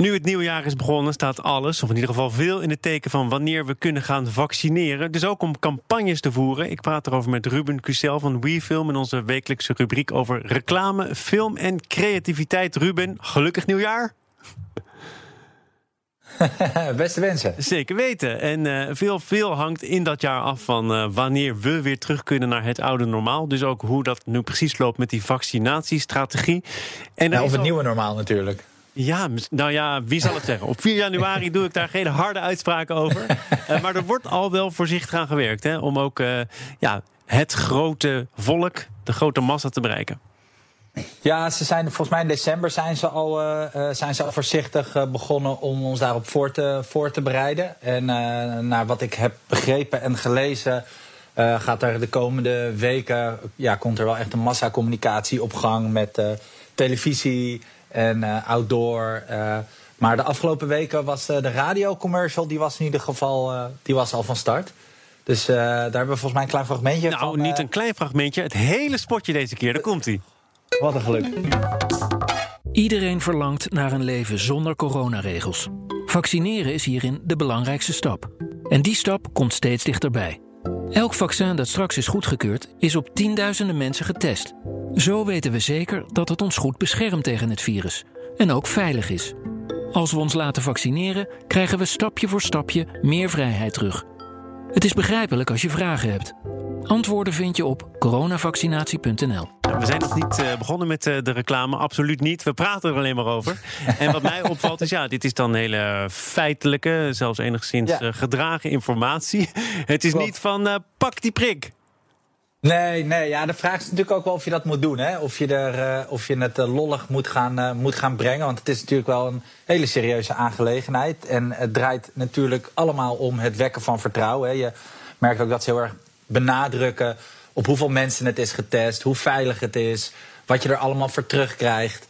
Nu het nieuwe jaar is begonnen staat alles, of in ieder geval veel, in het teken van wanneer we kunnen gaan vaccineren. Dus ook om campagnes te voeren. Ik praat erover met Ruben Cussel van WeFilm in onze wekelijkse rubriek over reclame, film en creativiteit. Ruben, gelukkig nieuwjaar! Beste wensen. Zeker weten. En veel hangt in dat jaar af van wanneer we weer terug kunnen naar het oude normaal. Dus ook hoe dat nu precies loopt met die vaccinatiestrategie. En nou, of het nieuwe normaal natuurlijk. Ja, nou ja, wie zal het zeggen? Op 4 januari doe ik daar geen harde uitspraken over. Maar er wordt al wel voorzichtig aan gewerkt, hè, om ook het grote volk, de grote massa te bereiken. Ja, ze zijn volgens mij in december zijn ze al voorzichtig begonnen om ons daarop voor te bereiden. En naar wat ik heb begrepen en gelezen, gaat er de komende weken komt er wel echt een massacommunicatie op gang met televisie en outdoor. Maar de afgelopen weken was de radiocommercial, die was in ieder geval die was al van start. Dus daar hebben we volgens mij een klein fragmentje van. Nou, niet een klein fragmentje, het hele spotje deze keer, daar komt-ie. Wat een geluk. Iedereen verlangt naar een leven zonder coronaregels. Vaccineren is hierin de belangrijkste stap. En die stap komt steeds dichterbij. Elk vaccin dat straks is goedgekeurd is op tienduizenden mensen getest. Zo weten we zeker dat het ons goed beschermt tegen het virus. En ook veilig is. Als we ons laten vaccineren, krijgen we stapje voor stapje meer vrijheid terug. Het is begrijpelijk als je vragen hebt. Antwoorden vind je op coronavaccinatie.nl. We zijn nog niet begonnen met de reclame, absoluut niet. We praten er alleen maar over. En wat mij opvalt is, dit is dan hele feitelijke, zelfs enigszins gedragen informatie. Het is niet van pak die prik. Nee. Ja, de vraag is natuurlijk ook wel of je dat moet doen. Hè? Of je het lollig moet gaan brengen. Want het is natuurlijk wel een hele serieuze aangelegenheid. En het draait natuurlijk allemaal om het wekken van vertrouwen. Hè? Je merkt ook dat ze heel erg benadrukken op hoeveel mensen het is getest, hoe veilig het is, wat je er allemaal voor terugkrijgt.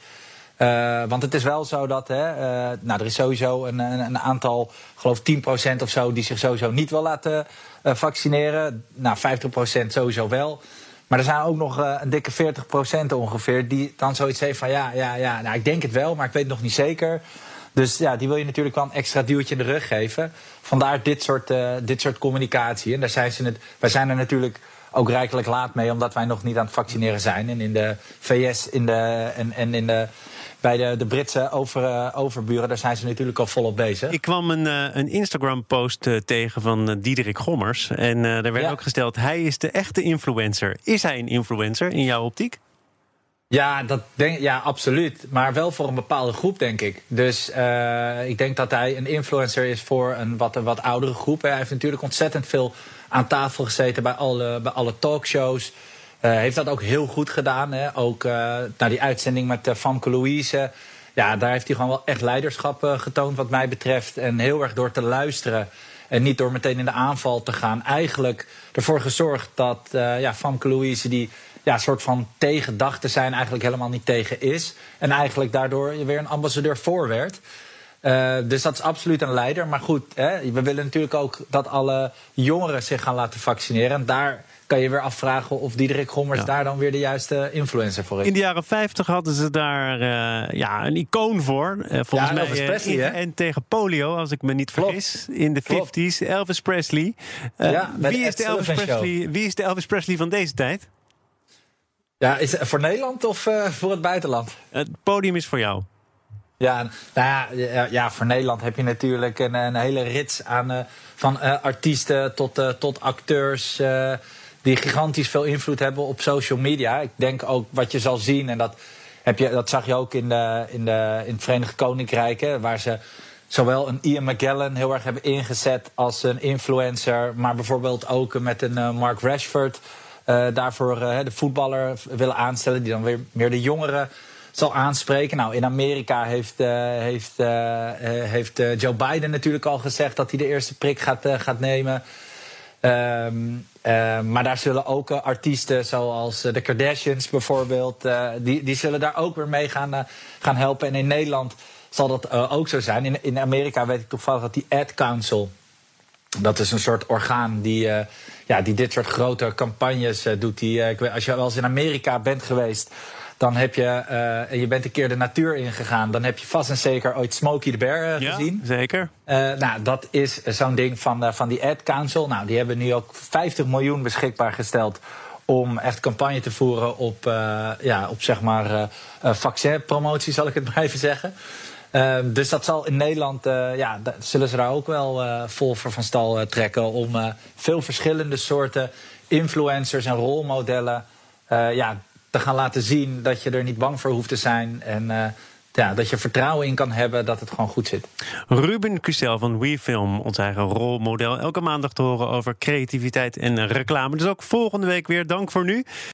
Want het is wel zo dat er is sowieso een aantal, geloof 10% of zo, die zich sowieso niet wil laten vaccineren. Nou, 50% sowieso wel. Maar er zijn ook nog een dikke 40% ongeveer die dan zoiets heeft van ja, nou, ik denk het wel, maar ik weet het nog niet zeker. Dus ja, die wil je natuurlijk wel een extra duwtje in de rug geven. Vandaar dit soort communicatie. En wij zijn er natuurlijk ook rijkelijk laat mee, omdat wij nog niet aan het vaccineren zijn. En in de VS bij de Britse overburen, daar zijn ze natuurlijk al volop bezig. Ik kwam een Instagram-post tegen van Diederik Gommers. En daar werd ook gesteld, hij is de echte influencer. Is hij een influencer in jouw optiek? Ja, absoluut. Maar wel voor een bepaalde groep, denk ik. Dus ik denk dat hij een influencer is voor een wat oudere groep. Hij heeft natuurlijk ontzettend veel aan tafel gezeten bij alle talkshows. Heeft dat ook heel goed gedaan. Hè? Ook die uitzending met Famke Louise. Ja, daar heeft hij gewoon wel echt leiderschap getoond wat mij betreft. En heel erg door te luisteren. En niet door meteen in de aanval te gaan. Eigenlijk ervoor gezorgd dat Famke Louise, die een soort van tegendachten zijn, eigenlijk helemaal niet tegen is. En eigenlijk daardoor je weer een ambassadeur voor werd. Dus dat is absoluut een leider. Maar goed, we willen natuurlijk ook dat alle jongeren zich gaan laten vaccineren. En daar kan je weer afvragen of Diederik Gommers daar dan weer de juiste influencer voor is. In de jaren 50 hadden ze daar een icoon voor. Volgens mij Elvis Presley, en tegen polio, als ik me niet vergis. Klopt. In de 50's, Elvis Presley. Wie is de Elvis Presley van deze tijd? Ja, is het voor Nederland of voor het buitenland? Het podium is voor jou. Ja, voor Nederland heb je natuurlijk een hele rits aan van artiesten tot acteurs die gigantisch veel invloed hebben op social media. Ik denk ook wat je zal zien, en dat zag je ook in het Verenigd Koninkrijk, hè, waar ze zowel een Ian McGallan heel erg hebben ingezet als een influencer, maar bijvoorbeeld ook met een Mark Rashford. Daarvoor de voetballer willen aanstellen, die dan weer meer de jongeren zal aanspreken. Nou, in Amerika heeft Joe Biden natuurlijk al gezegd dat hij de eerste prik gaat nemen. Maar daar zullen ook artiesten zoals de Kardashians bijvoorbeeld, die zullen daar ook weer mee gaan helpen. En in Nederland zal dat ook zo zijn. In Amerika weet ik toevallig dat die Ad Council, dat is een soort orgaan die dit soort grote campagnes doet. Als je wel eens in Amerika bent geweest, Dan heb je, je bent een keer de natuur ingegaan. Dan heb je vast en zeker ooit Smokey the Bear gezien. Ja, zeker. Nou, dat is zo'n ding van die Ad Council. Nou, die hebben nu ook 50 miljoen beschikbaar gesteld om echt campagne te voeren op zeg maar vaccinpromotie, zal ik het maar even zeggen. Dus dat zal in Nederland, zullen ze daar ook wel vol voor van stal trekken om veel verschillende soorten influencers en rolmodellen te gaan laten zien dat je er niet bang voor hoeft te zijn en dat je vertrouwen in kan hebben dat het gewoon goed zit. Ruben Cussel van WeFilm, ons eigen rolmodel. Elke maandag te horen over creativiteit en reclame. Dus ook volgende week weer. Dank voor nu.